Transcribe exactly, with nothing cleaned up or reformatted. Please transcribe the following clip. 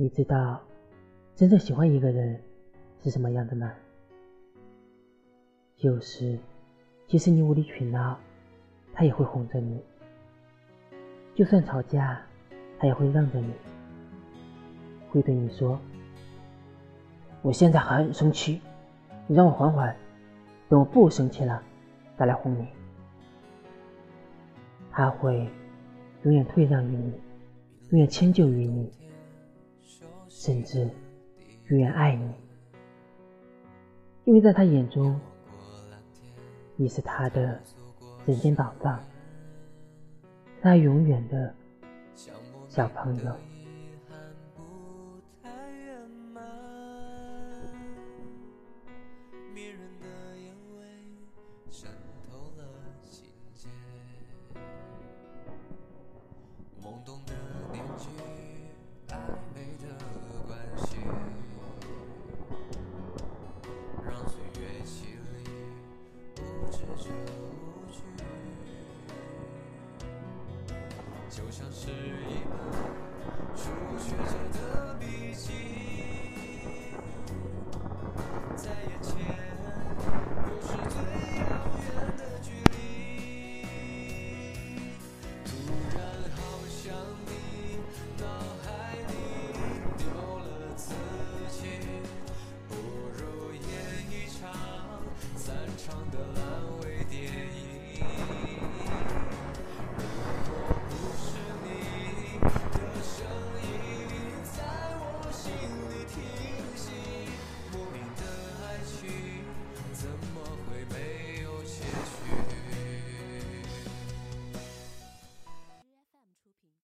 你知道真正喜欢一个人是什么样的吗？有时即使你无理取闹，他也会哄着你，就算吵架他也会让着你，会对你说，我现在很生气，你让我缓缓，等我不生气了再来哄你。他会永远退让于你，永远迁就于你，甚至永远爱你，因为在他眼中你是他的人间宝藏，他永远的小朋友。就像是一本初学者的笔记，在眼前。